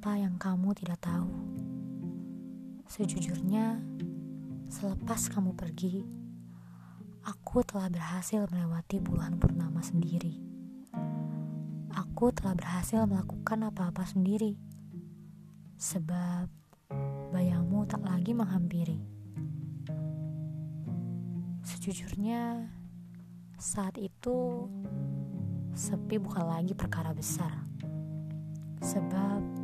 apa yang kamu tidak tahu. Sejujurnya, selepas kamu pergi, aku telah berhasil melewati puluhan purnama sendiri. Aku telah berhasil melakukan apa-apa sendiri, sebab bayangmu tak lagi menghampiri. Sejujurnya, saat itu sepi bukan lagi perkara besar, sebab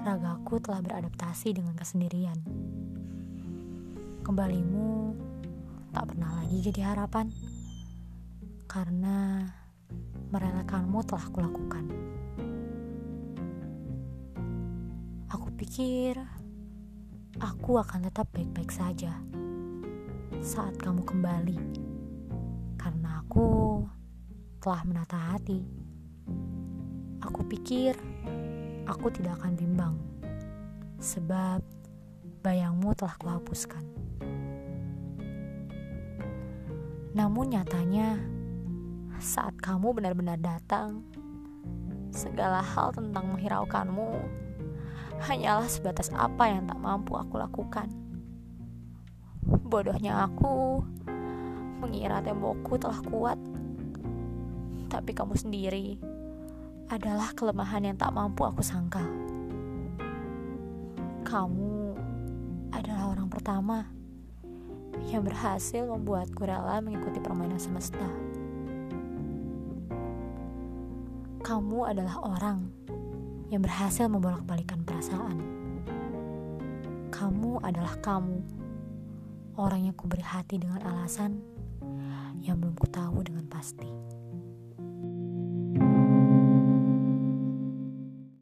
ragaku telah beradaptasi dengan kesendirian. Kembalimu tak pernah lagi jadi harapan, karena merelakanmu telah kulakukan. Aku pikir aku akan tetap baik-baik saja saat kamu kembali, karena aku telah menata hati. Aku pikir aku tidak akan bimbang, sebab bayangmu telah kuhapuskan. Namun nyatanya, saat kamu benar-benar datang, segala hal tentang menghiraukanmu hanyalah sebatas apa yang tak mampu aku lakukan. Bodohnya aku mengira tembokku telah kuat, tapi kamu sendiri adalah kelemahan yang tak mampu aku sangkal. Kamu adalah orang pertama yang berhasil membuatku rela mengikuti permainan semesta. Kamu adalah orang yang berhasil membolak-balikan perasaan. Kamu adalah kamu, orang yang kuberi hati dengan alasan yang belum ku